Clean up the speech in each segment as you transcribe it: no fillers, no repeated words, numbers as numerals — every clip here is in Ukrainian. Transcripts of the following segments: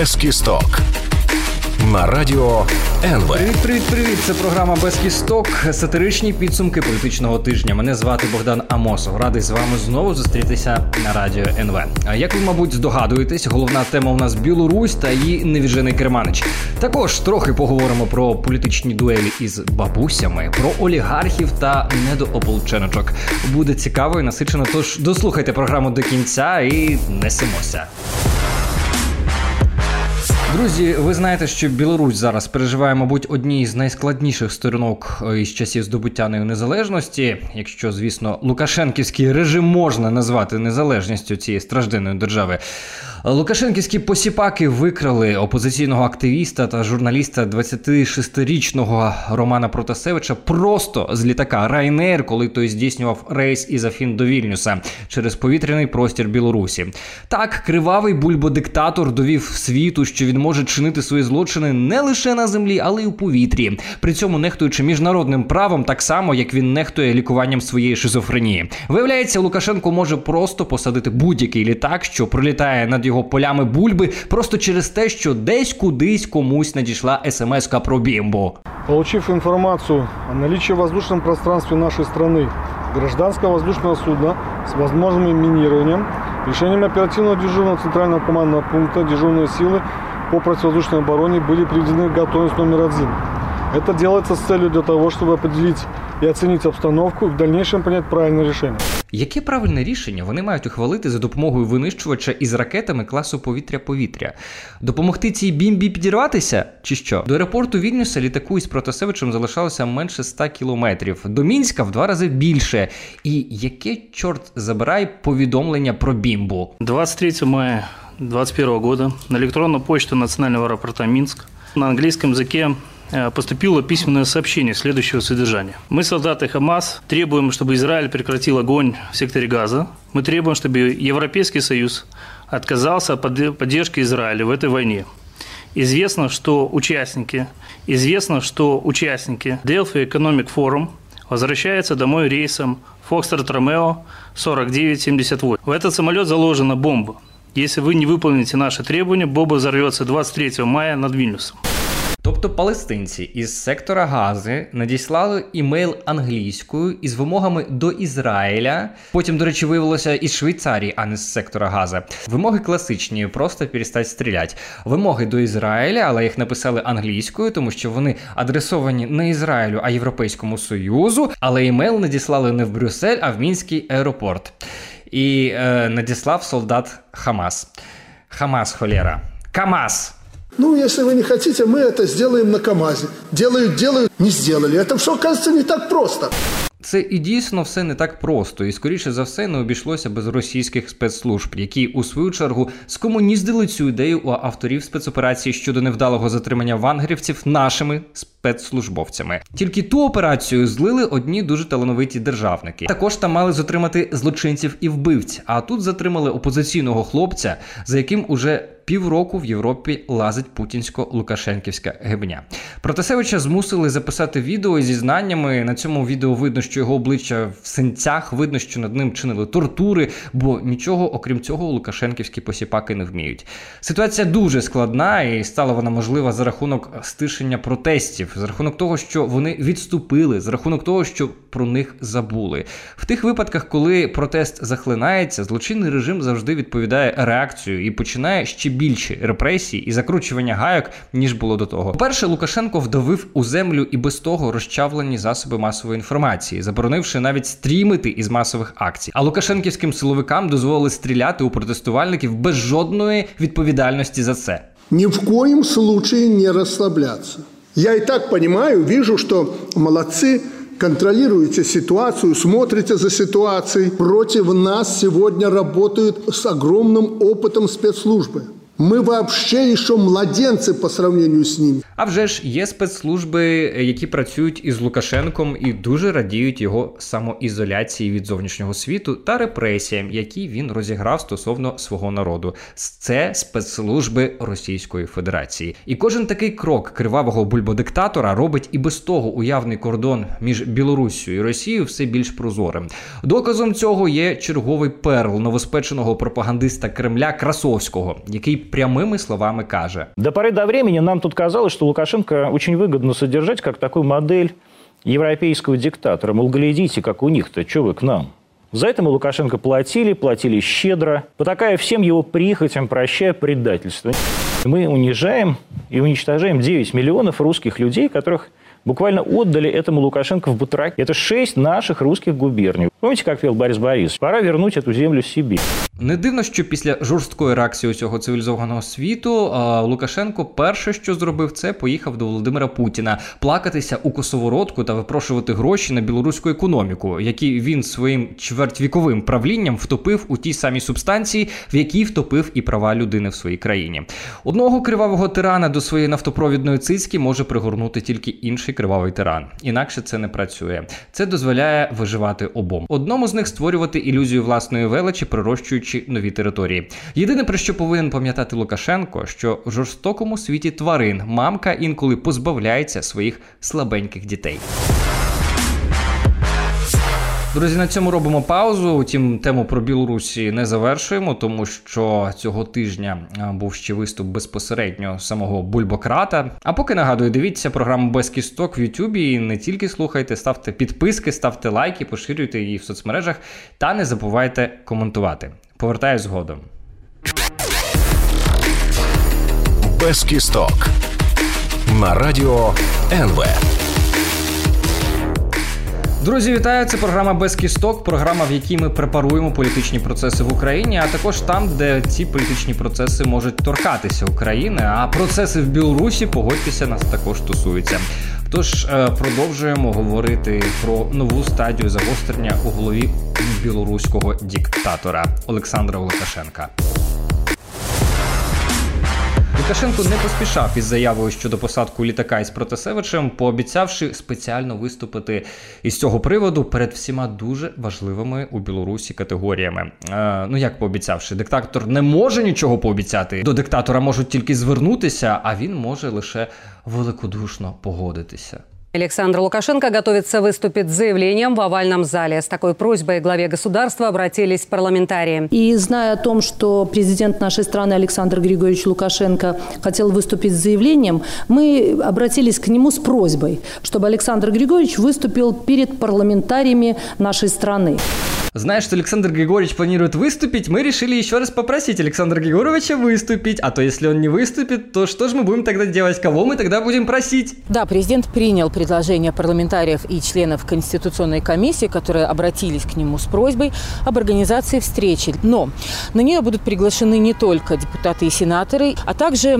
«Без кісток» на Радіо НВ. Привіт. Це програма «Без кісток», сатиричні підсумки політичного тижня. Мене звати Богдан Амосов. Радий з вами знову зустрітися на Радіо НВ. Як ви, мабуть, здогадуєтесь, головна тема у нас Білорусь та її невіжений керманич. Також трохи поговоримо про політичні дуелі із бабусями, про олігархів та недоополченочок. Буде цікаво і насичено, тож дослухайте програму до кінця і несемося. Друзі, ви знаєте, що Білорусь зараз переживає, мабуть, одні з найскладніших сторінок із часів здобуття нею незалежності, якщо, звісно, лукашенківський режим можна назвати незалежністю цієї стражденної держави. Лукашенківські посіпаки викрали опозиційного активіста та журналіста 26-річного Романа Протасевича просто з літака Ryanair, коли той здійснював рейс із Афін до Вільнюса через повітряний простір Білорусі. Так, кривавий бульбодиктатор довів світу, що він може чинити свої злочини не лише на землі, але й у повітрі. При цьому нехтуючи міжнародним правом так само, як він нехтує лікуванням своєї шизофренії. Виявляється, Лукашенко може просто посадити будь-який літак, що пролітає над його полями бульби, просто через те, що десь кудись комусь надійшла смс-ка про бімбу. Получив інформацію про наличие в воздушном пространстве нашей страны гражданского воздушного судна с возможным минированием, решением оперативного дежурного центрального командного пункта дежурные силы по противовоздушной обороне были приведены в готовность номер один. Это делается с целью для того, чтобы определить и оценить обстановку, и в дальнейшем принять правильное решение. Яке правильне рішення вони мають ухвалити за допомогою винищувача із ракетами класу повітря-повітря? Допомогти цій бімбі підірватися? Чи що? До аеропорту Вільнюса літаку із Протасевичем залишалося менше 100 кілометрів. До Мінська в 2 рази більше. І яке, чорт забирай, повідомлення про бімбу? 23 мая 2021 года на электронную почту национального аэропорта Минск на английском языке поступило письменное сообщение следующего содержания. Мы, солдаты Хамас, требуем, чтобы Израиль прекратил огонь в секторе Газа. Мы требуем, чтобы Европейский Союз отказался от поддержки Израиля в этой войне. Известно, что участники Delphi Economic Forum возвращаются домой рейсом Foxtrot Romeo 4978. В этот самолет заложена бомба. Если вы не выполните наши требования, бомба взорвется 23 мая над Вильнюсом. Тобто палестинці із сектора Гази надіслали імейл англійською із вимогами до Ізраїля. Потім, до речі, виявилося із Швейцарії, а не з сектора Газа. Вимоги класичні, просто перестать стріляти. Вимоги до Ізраїля, але їх написали англійською, тому що вони адресовані не Ізраїлю, а Європейському Союзу. Але імейл надіслали не в Брюссель, а в Мінський аеропорт. І надіслав солдат Хамас. Хамас, холєра. КАМАЗ! Если вы не хотите, мы это сделаем на КАМАЗе. Делают, не сделали. Это все, кажется, не так просто. Це і дійсно все не так просто, і, скоріше за все, не обійшлося без російських спецслужб, які, у свою чергу, скомуніздили цю ідею у авторів спецоперації щодо невдалого затримання вагнерівців нашими спецслужбовцями. Тільки ту операцію злили одні дуже талановиті державники. Також там мали затримати злочинців і вбивць, а тут затримали опозиційного хлопця, за яким уже півроку в Європі лазить путінсько-лукашенківська гебня. Протасевича змусили записати відео зі знаннями. На цьому відео видно, що його обличчя в синцях, видно, що над ним чинили тортури, бо нічого, окрім цього, лукашенківські посіпаки не вміють. Ситуація дуже складна, і стала вона можлива за рахунок стишення протестів, за рахунок того, що вони відступили, за рахунок того, що про них забули. В тих випадках, коли протест захлинається, злочинний режим завжди відповідає реакцією і починає ще більше репресій і закручування гайок, ніж було до того. По-перше, Лукашенко вдавив у землю і без того розчавлені засоби масової інформації, заборонивши навіть стрімити із масових акцій. А лукашенківським силовикам дозволили стріляти у протестувальників без жодної відповідальності за це. Ні в коїм случаї не розслаблятися. Я і так розумію, бачу, що молодці, контролируете ситуацию, смотрите за ситуацией. Против нас сегодня работают с огромным опытом спецслужбы. Ми взагалі ще младенці по сравненню з ним. А вже ж є спецслужби, які працюють із Лукашенком і дуже радіють його самоізоляції від зовнішнього світу та репресіям, які він розіграв стосовно свого народу. Це спецслужби Російської Федерації. І кожен такий крок кривавого бульбодиктатора робить і без того уявний кордон між Білоруссю і Росією все більш прозорим. Доказом цього є черговий перл новоспеченого пропагандиста Кремля Красовського, який прямыми словами каже. До поры до времени нам тут казалось, что Лукашенко очень выгодно содержать как такую модель европейского диктатора. Мол, глядите, как у них-то, что вы к нам? За это мы Лукашенко платили щедро, потакая всем его прихотям, прощая предательство. Мы унижаем и уничтожаем 9 миллионов русских людей, которых буквально отдали этому Лукашенко в батрак. Это 6 наших русских губерний. Помните, як пел Борис Борис? Пора вернуть эту землю собі. Не дивно, що після жорсткої реакції усього цивілізованого світу Лукашенко перше, що зробив, це поїхав до Володимира Путіна плакатися у косоворотку та випрошувати гроші на білоруську економіку, які він своїм чвертьвіковим правлінням втопив у тій самій субстанції, в якій втопив і права людини в своїй країні. Одного кривавого тирана до своєї нафтопровідної цицьки може пригорнути тільки інший кривавий тиран. Інакше це не працює. Це дозволяє виживати обом. Одному з них створювати ілюзію власної величі, прирощуючи нові території. Єдине, про що повинен пам'ятати Лукашенко, що в жорстокому світі тварин мамка інколи позбавляється своїх слабеньких дітей. Друзі, на цьому робимо паузу, утім тему про Білорусі не завершуємо, тому що цього тижня був ще виступ безпосередньо самого Бульбократа. А поки, нагадую, дивіться програму «Без кісток» в Ютубі, і не тільки слухайте, ставте підписки, ставте лайки, поширюйте її в соцмережах та не забувайте коментувати. Повертаюсь згодом. «Без кісток» на Радіо НВ. Друзі, вітаю! Це програма «Без кісток», програма, в якій ми препаруємо політичні процеси в Україні, а також там, де ці політичні процеси можуть торкатися України, а процеси в Білорусі, погодьтеся, нас також стосуються. Тож продовжуємо говорити про нову стадію загострення у голові білоруського диктатора Олександра Лукашенка. Лукашенко не поспішав із заявою щодо посадки літака із Протасевичем, пообіцявши спеціально виступити із цього приводу перед всіма дуже важливими у Білорусі категоріями. Як пообіцявши? Диктатор не може нічого пообіцяти. До диктатора можуть тільки звернутися, а він може лише великодушно погодитися. Александр Лукашенко готовится выступить с заявлением в овальном зале. С такой просьбой к главе государства обратились парламентарии. И зная о том, что президент нашей страны Александр Григорьевич Лукашенко хотел выступить с заявлением, мы обратились к нему с просьбой, чтобы Александр Григорьевич выступил перед парламентариями нашей страны. Зная, что Александр Григорьевич планирует выступить, мы решили еще раз попросить Александра Григорьевича выступить. А то если он не выступит, то что же мы будем тогда делать? Кого мы тогда будем просить? Да, президент принял предложение парламентариев и членов Конституционной комиссии, которые обратились к нему с просьбой об организации встречи. Но на нее будут приглашены не только депутаты и сенаторы, а также,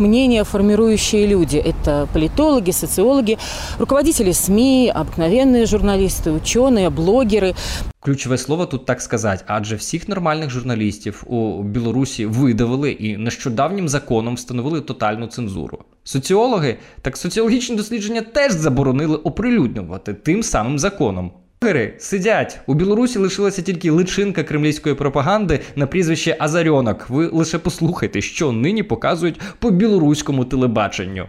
мнения формирующие люди. Это политологи, социологи, руководители СМИ, обыкновенные журналисты, ученые, блогеры. Ключове слово тут «так сказать», адже всіх нормальних журналістів у Білорусі видавили і нещодавнім законом встановили тотальну цензуру. Соціологи, так соціологічні дослідження теж заборонили оприлюднювати тим самим законом. Блогери сидять. У Білорусі лишилася тільки личинка кремлівської пропаганди на прізвище Азарёнок. Ви лише послухайте, що нині показують по білоруському телебаченню.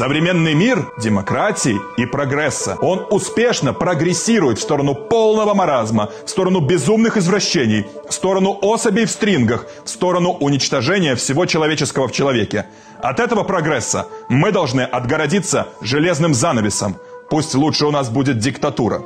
Современный мир демократии и прогресса. Он успешно прогрессирует в сторону полного маразма, в сторону безумных извращений, в сторону особей в стрингах, в сторону уничтожения всего человеческого в человеке. От этого прогресса мы должны отгородиться железным занавесом. Пусть лучше у нас будет диктатура.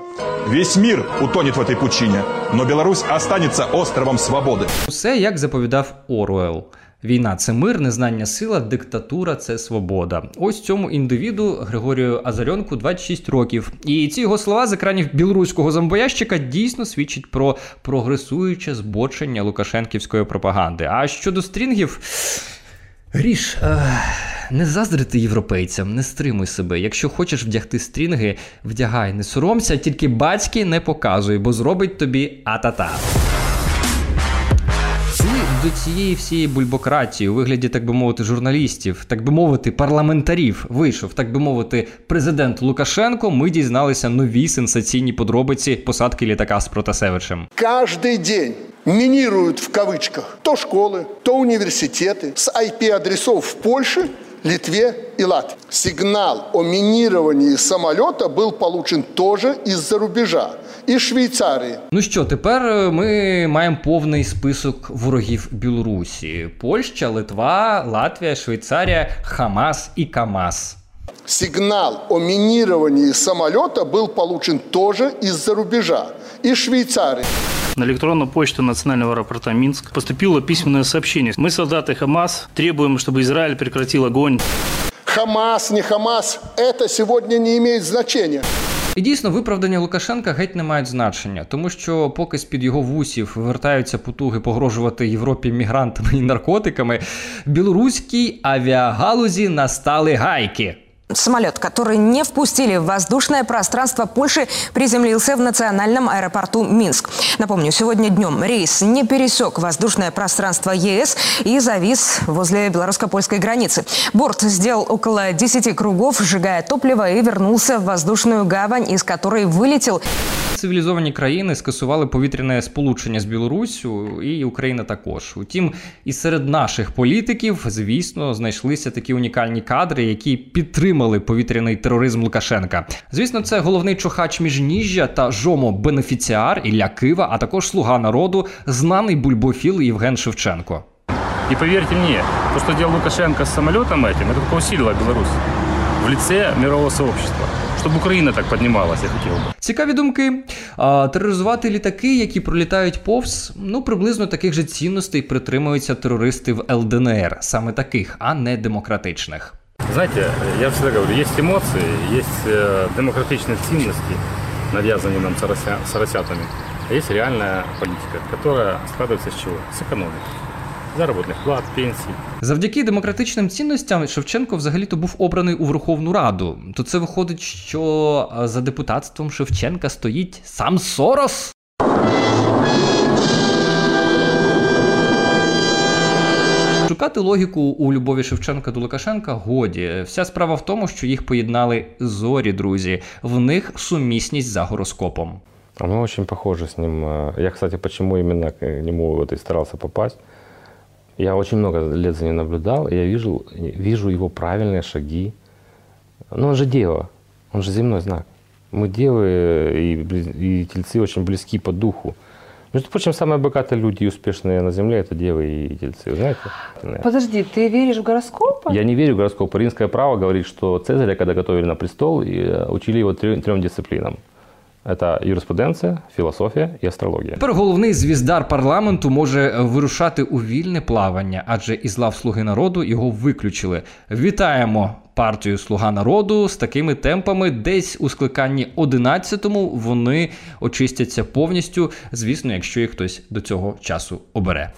Весь мир утонет в этой пучине, но Беларусь останется островом свободы. Все, як заповідав Оруел. Війна – це мир, незнання – сила, диктатура – це свобода. Ось цьому індивіду, Григорію Азарёнку, 26 років. І ці його слова з екранів білоруського зомбоящика дійсно свідчать про прогресуюче збочення лукашенківської пропаганди. А щодо стрінгів… Гріш, не заздрити європейцям, не стримуй себе. Якщо хочеш вдягти стрінги, вдягай, не соромся, тільки батьки не показуй, бо зробить тобі а-та-та. До цієї всієї бульбократії у вигляді, так би мовити, журналістів, так би мовити, парламентарів вийшов, так би мовити, президент Лукашенко, ми дізналися нові сенсаційні подробиці посадки літака з Протасевичем. Кожен день мінірують, в кавичках, то школи, то університети з IP-адресів в Польщі, Литве и Латвии. Сигнал о минировании самолета был получен тоже из-за рубежа. і Швейцарії. Ну що, тепер ми маємо повний список ворогів Білорусі. Польща, Литва, Латвія, Швейцарія, Хамас і КАМАЗ. Сигнал о минировании самолета был получен тоже из-за рубежа, из Швейцарии. На электронную почту национального аэропорта Минск поступило письменное сообщение. Мы, солдаты Хамас, требуем, чтобы Израиль прекратил огонь. Хамас, не Хамас, это сегодня не имеет значения. І дійсно, виправдання Лукашенка геть не мають значення, тому що поки з-під його вусів вивертаються потуги погрожувати Європі мігрантами і наркотиками, білоруській авіагалузі настали гайки. Самолет, который не впустили в воздушное пространство Польши, приземлился в национальном аэропорту Минск. Напомню, сегодня днем рейс не пересек воздушное пространство ЕС и завис возле белорусско-польской границы. Борт сделал около 10 кругов, сжигая топливо, и вернулся в воздушную гавань, из которой вылетел. Цивілізовані країни скасували повітряне сполучення з Білоруссю, і Україна також. Утім, і серед наших політиків, звісно, знайшлися такі унікальні кадри, які підтримали повітряний тероризм Лукашенка. Звісно, це головний чухач міжніжжя та жомо-бенефіціар Ілля Кива, а також слуга народу, знаний бульбофіл Євген Шевченко. І повірте мені, то, що робив Лукашенко з самолітом, це тільки усилило Білорусь в лице мирового сообщества. Щоб Україна так піднімалася, я хотів би. Цікаві думки. Тероризувати літаки, які пролітають повз, приблизно таких же цінностей притримуються терористи в ЛДНР. Саме таких, а не демократичних. Знаєте, я завжди говорю, є емоції, є демократичні цінності, нав'язані нам соросятами. А є реальна політика, яка складається з чого? З економіки. Заробітних плат, пенсій. Завдяки демократичним цінностям Шевченко взагалі-то був обраний у Верховну Раду. То це виходить, що за депутатством Шевченка стоїть сам Сорос? Шукати логіку у любові Шевченка до Лукашенка годі. Вся справа в тому, що їх поєднали зорі, друзі. В них сумісність за гороскопом. Воно дуже схоже з ним. Я, кстати, чому саме к нему і старався потрапити. Я очень много лет за ним наблюдал, и я вижу его правильные шаги. Но он же дева, он же земной знак. Мы девы и тельцы очень близки по духу. Между прочим, самые богатые люди и успешные на земле – это девы и тельцы, вы знаете? Подожди, ты веришь в гороскопы? Я не верю в гороскопы. Римское право говорит, что Цезаря, когда готовили на престол, учили его трем дисциплинам. Це юриспруденція, філософія і астрологія. Тепер головний звіздар парламенту може вирушати у вільне плавання, адже із лав «Слуги народу» його виключили. Вітаємо партію «Слуга народу» з такими темпами. Десь у скликанні 11-му вони очистяться повністю, звісно, якщо їх хтось до цього часу обере.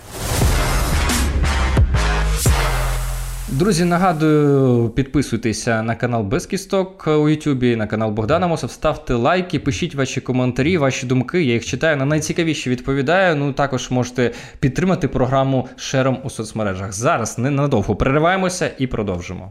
Друзі, нагадую, підписуйтеся на канал Без Кісток у YouTube, на канал Богдан Амосов, ставте лайки, пишіть ваші коментарі, ваші думки, я їх читаю, на найцікавіші відповідаю. Також можете підтримати програму шером у соцмережах. Зараз ненадовго перериваємося і продовжимо.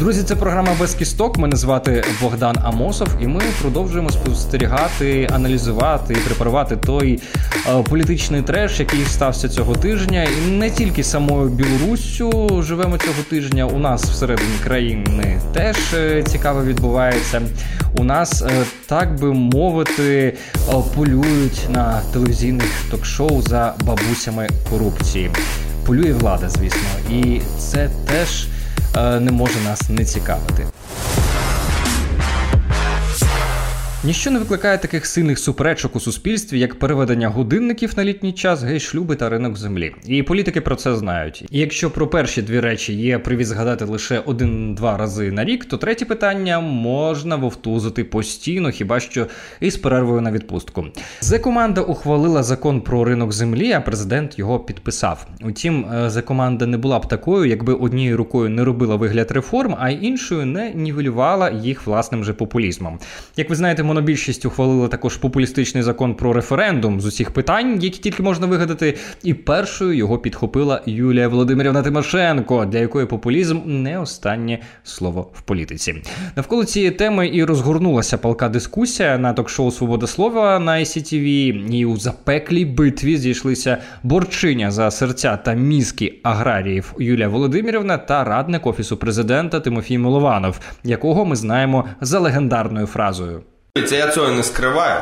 Друзі, це програма «Без кісток». Мене звати Богдан Амосов, і ми продовжуємо спостерігати, аналізувати і препарувати той політичний треш, який стався цього тижня. І не тільки самою Білоруссю живемо цього тижня, у нас всередині країни теж цікаво відбувається. У нас, так би мовити, полюють на телевізійних ток-шоу за бабусями корупції. Полює влада, звісно, і це теж не може нас не цікавити. Ніщо не викликає таких сильних суперечок у суспільстві, як переведення годинників на літній час, гей-шлюби та ринок землі. І політики про це знають. І якщо про перші дві речі є привід згадати лише 1-2 рази на рік, то третє питання можна вовтузити постійно, хіба що із перервою на відпустку. Зе-команда ухвалила закон про ринок землі, а президент його підписав. Утім, Зе-команда не була б такою, якби однією рукою не робила вигляд реформ, а іншою не нівелювала їх власним же популізмом. Як ви знаєте, монобільшість ухвалила також популістичний закон про референдум з усіх питань, які тільки можна вигадати. І першою його підхопила Юлія Володимирівна Тимошенко, для якої популізм – не останнє слово в політиці. Навколо цієї теми і розгорнулася палка дискусія на ток-шоу «Свобода слова» на ICTV. І у запеклій битві зійшлися борчиня за серця та мізки аграріїв Юлія Володимирівна та радник Офісу президента Тимофій Милованов, якого ми знаємо за легендарною фразою. Я цього не скриваю,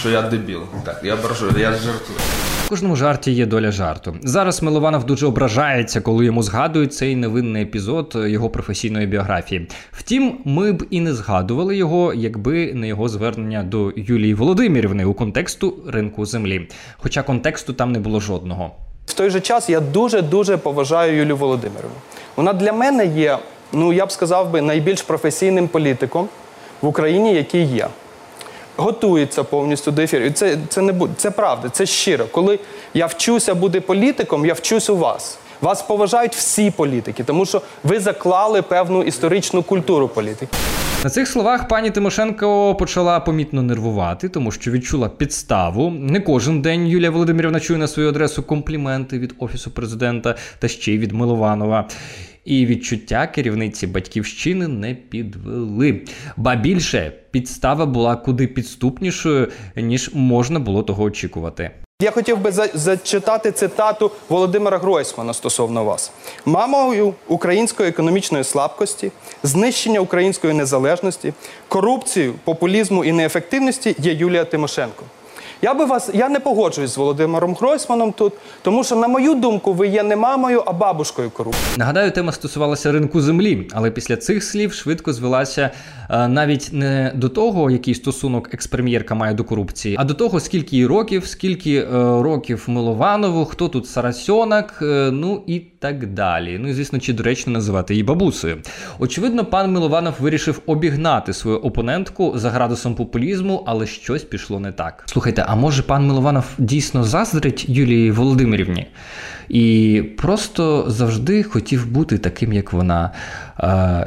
що я дебіл. Так, я боржу, я жартую. В кожному жарті є доля жарту. Зараз Милованов дуже ображається, коли йому згадують цей невинний епізод його професійної біографії. Втім, ми б і не згадували його, якби не його звернення до Юлії Володимирівни у контексту ринку землі. Хоча контексту там не було жодного. В той же час я дуже поважаю Юлію Володимирівну. Вона для мене є, я б сказав би, найбільш професійним політиком в Україні, який є. Готується повністю до ефіру. І це правда, це щиро. Коли я вчуся бути політиком, я вчусь у вас. Вас поважають всі політики, тому що ви заклали певну історичну культуру політики. На цих словах пані Тимошенко почала помітно нервувати, тому що відчула підставу. Не кожен день Юлія Володимирівна чує на свою адресу компліменти від Офісу президента та ще й від Милованова. І відчуття керівниці батьківщини не підвели. Ба більше, підстава була куди підступнішою, ніж можна було того очікувати. Я хотів би зачитати цитату Володимира Гройсмана стосовно вас. «Мамою української економічної слабкості, знищення української незалежності, корупцію, популізму і неефективності є Юлія Тимошенко». Я не погоджуюсь з Володимиром Гройсманом тут, тому що, на мою думку, ви є не мамою, а бабушкою корупції. Нагадаю, тема стосувалася ринку землі, але після цих слів швидко звелася навіть не до того, який стосунок експрем'єрка має до корупції, а до того, скільки їй років, скільки років Милованову, хто тут Сарасьонок, і так далі. І, звісно, чи доречно називати її бабусею. Очевидно, пан Милованов вирішив обігнати свою опонентку за градусом популізму, але щось пішло не так. Слухайте, а може пан Милованов дійсно заздрить Юлії Володимирівні? І просто завжди хотів бути таким, як вона,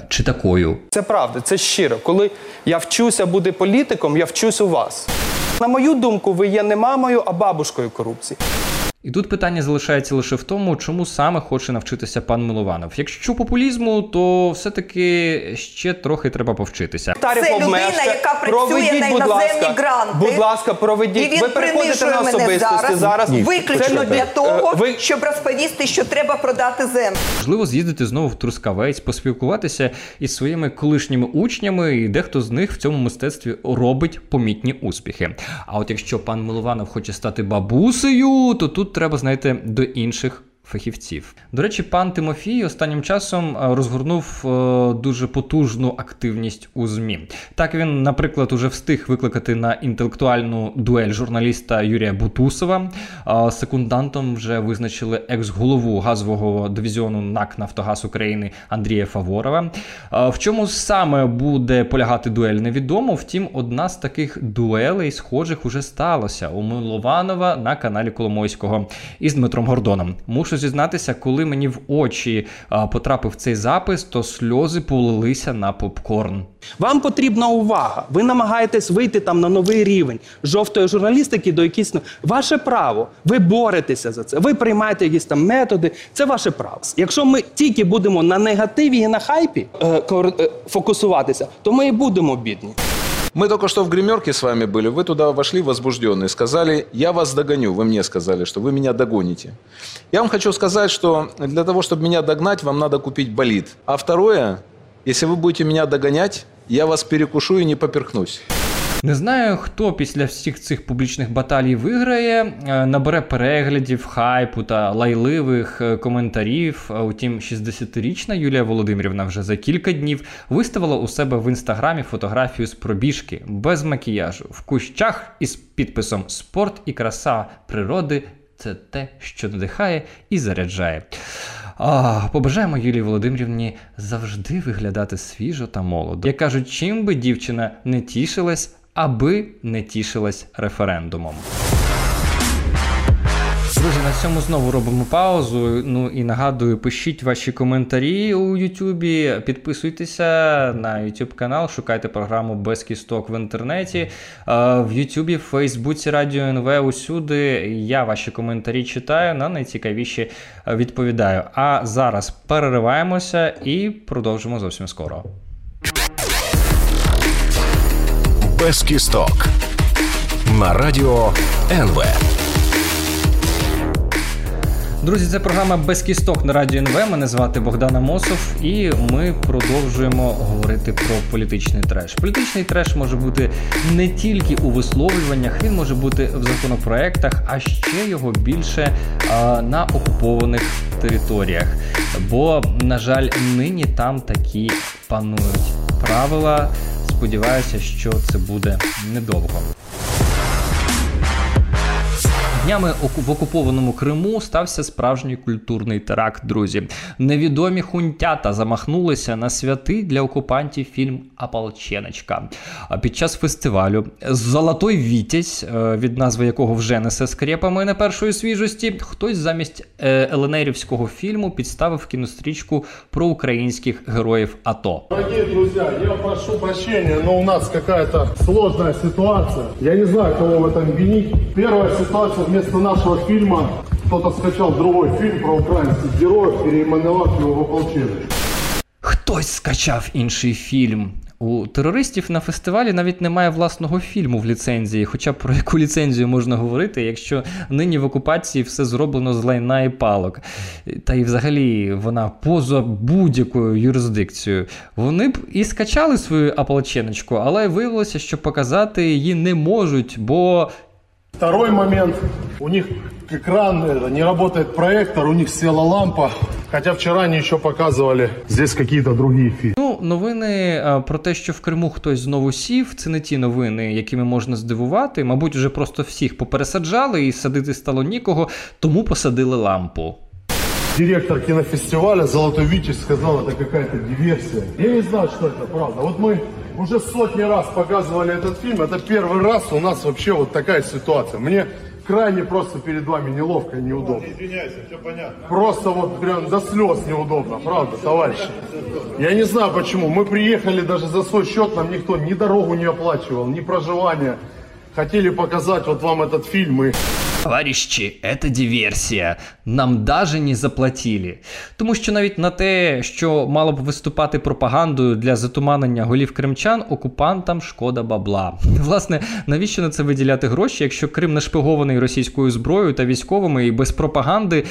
чи такою. Це правда, це щиро. Коли я вчуся бути політиком, я вчусь у вас. На мою думку, ви є не мамою, а бабушкою корупції. І тут питання залишається лише в тому, чому саме хоче навчитися пан Милованов. Якщо популізму, то все-таки ще трохи треба повчитися. Це людина, яка працює на іноземні гранти. Будь ласка, проведіть. Ви переходите на особистості зараз. Виключно для того, щоб розповісти, що треба продати землю. Можливо, з'їздити знову в Трускавець, поспілкуватися із своїми колишніми учнями, і дехто з них в цьому мистецтві робить помітні успіхи. А от якщо пан Милованов хоче стати бабусею, то тут треба, знаєте, до інших фахівців. До речі, пан Тимофій останнім часом розгорнув дуже потужну активність у ЗМІ. Так він, наприклад, уже встиг викликати на інтелектуальну дуель журналіста Юрія Бутусова. Секундантом вже визначили екс-голову газового дивізіону НАК «Нафтогаз України» Андрія Фаворова. В чому саме буде полягати дуель, невідомо. Втім, одна з таких дуелей схожих уже сталася у Милованова на каналі Коломойського із Дмитром Гордоном. Мушу зізнатися, коли мені в очі потрапив цей запис, то сльози полилися на попкорн. Вам потрібна увага. Ви намагаєтесь вийти там на новий рівень жовтої журналістики до якісь... Ваше право. Ви боретеся за це. Ви приймаєте якісь там методи. Це ваше право. Якщо ми тільки будемо на негативі і на хайпі фокусуватися, то ми і будемо бідні. Мы только что в гримерке с вами были, вы туда вошли возбужденные, сказали, я вас догоню, вы мне сказали, что вы меня догоните. Я вам хочу сказать, что для того, чтобы меня догнать, вам надо купить болид. А второе, если вы будете меня догонять, я вас перекушу и не поперхнусь. Не знаю, хто після всіх цих публічних баталій виграє, набере переглядів, хайпу та лайливих коментарів. Утім, 60-річна Юлія Володимирівна вже за кілька днів виставила у себе в інстаграмі фотографію з пробіжки, без макіяжу, в кущах із підписом «Спорт і краса природи – це те, що надихає і заряджає». Побажаємо Юлії Володимирівні завжди виглядати свіжо та молодо. Як кажуть, чим би дівчина не тішилась, аби не тішилась референдумом. Друзі, на цьому знову робимо паузу. Ну і нагадую, пишіть ваші коментарі у Ютубі, підписуйтеся на Ютуб канал, шукайте програму «Без кісток» в інтернеті, в Ютубі, в Фейсбуці, Радіо НВ, усюди. Я ваші коментарі читаю, на найцікавіші відповідаю. А зараз перериваємося і продовжимо зовсім скоро. «Без кісток» на Радіо НВ. Друзі, це програма «Без кісток» на Радіо НВ. Мене звати Богдан Амосов, і ми продовжуємо говорити про політичний треш. Політичний треш може бути не тільки у висловлюваннях, він може бути в законопроектах, а ще його більше на окупованих територіях. Бо, на жаль, нині там такі панують правила. Сподіваюся, що це буде недовго. Днями в окупованому Криму стався справжній культурний теракт, друзі. Невідомі хунтята замахнулися на святий для окупантів фільм «Ополченочка». Під час фестивалю «Золотой Вітязь», від назви якого вже несе скрепами не першої свіжості, хтось замість ЛНРівського фільму підставив кінострічку про українських героїв АТО. Дорогі друзі, я прошу прощення, але у нас якась складна ситуація. Я не знаю, кого в цьому винити. Перша ситуація. Вместо нашего фильма кто-то скачал другой фильм про украинских героев, переименовав его в «Ополченочку». Хтось скачав інший фільм. У терористів на фестивалі навіть немає власного фільму в ліцензії, хоча про яку ліцензію можна говорити, якщо нині в окупації все зроблено з лайна і палок. Та і взагалі вона поза будь-якою юрисдикцією. Вони б і скачали свою «Ополченочку», але виявилося, що показати її не можуть, бо... Второй момент. У них экран, не работает проектор, у них села лампа. Хотя вчера они еще показывали здесь какие-то другие фильмы. Ну, новини про те, що в Криму хтось знову сів, це не ті новини, якими можна здивувати. Мабуть, вже просто всіх попересаджали і садити стало нікого, тому посадили лампу. Директор кинофестиваля «Золотой Витязь» сказал, это какая-то диверсия. Я не знаю, что это, правда. Вот мы... Уже сотни раз показывали этот фильм, это первый раз у нас вообще вот такая ситуация. Мне крайне просто перед вами неловко и неудобно. Извиняйся, все понятно. Просто вот прям до слез неудобно, правда, товарищи. Я не знаю почему, мы приехали даже за свой счет, нам никто ни дорогу не оплачивал, ни проживание. Хотели показать вот вам этот фильм и... Товаріщі, це диверсія. Нам даже не заплатили. Тому що навіть на те, що мало б виступати пропагандою для затуманення голів кримчан, окупантам шкода бабла. Власне, навіщо на це виділяти гроші, якщо Крим нашпигований російською зброєю та військовими і без пропаганди,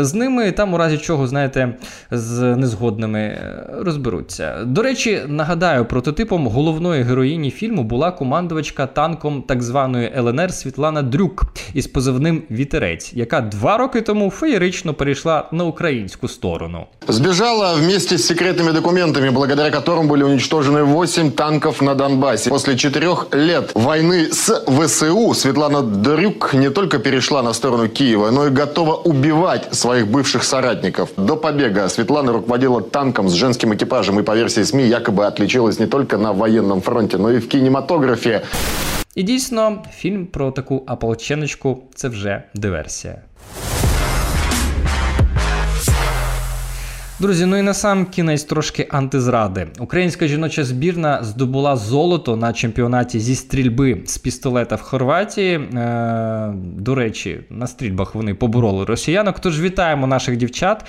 з ними там у разі чого, знаєте, з незгодними розберуться. До речі, нагадаю, прототипом головної героїні фільму була командувачка танком так званої ЛНР Світлана Дрюк із позивним «Вітерець», яка 2 роки тому феєрично перейшла на українську сторону. Збіжала вместе з секретними документами, благодаря которым були уничтожены 8 танків на Донбасі. Після 4 років війни з ВСУ Світлана Дрюк не тільки перейшла на сторону Києва, но й готова убивати своїх бивших соратників. До побігу Світлана руководила танком з женським екіпажем і, по версії СМІ, якоби отличилась не тільки на воєнному фронті, но й в кінематографі. І дійсно, фільм про таку ополченочку – це вже диверсія. Друзі, ну і на сам кінець трошки антизради. Українська жіноча збірна здобула золото на чемпіонаті зі стрільби з пістолета в Хорватії. До речі, на стрільбах вони побороли росіянок, тож вітаємо наших дівчат.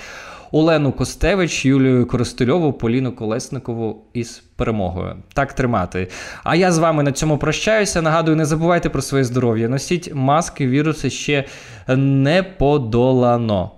Олену Костевич, Юлію Коростельову, Поліну Колесникову із перемогою. Так тримати. А я з вами на цьому прощаюся. Нагадую, не забувайте про своє здоров'я. Носіть маски, віруси ще не подолано.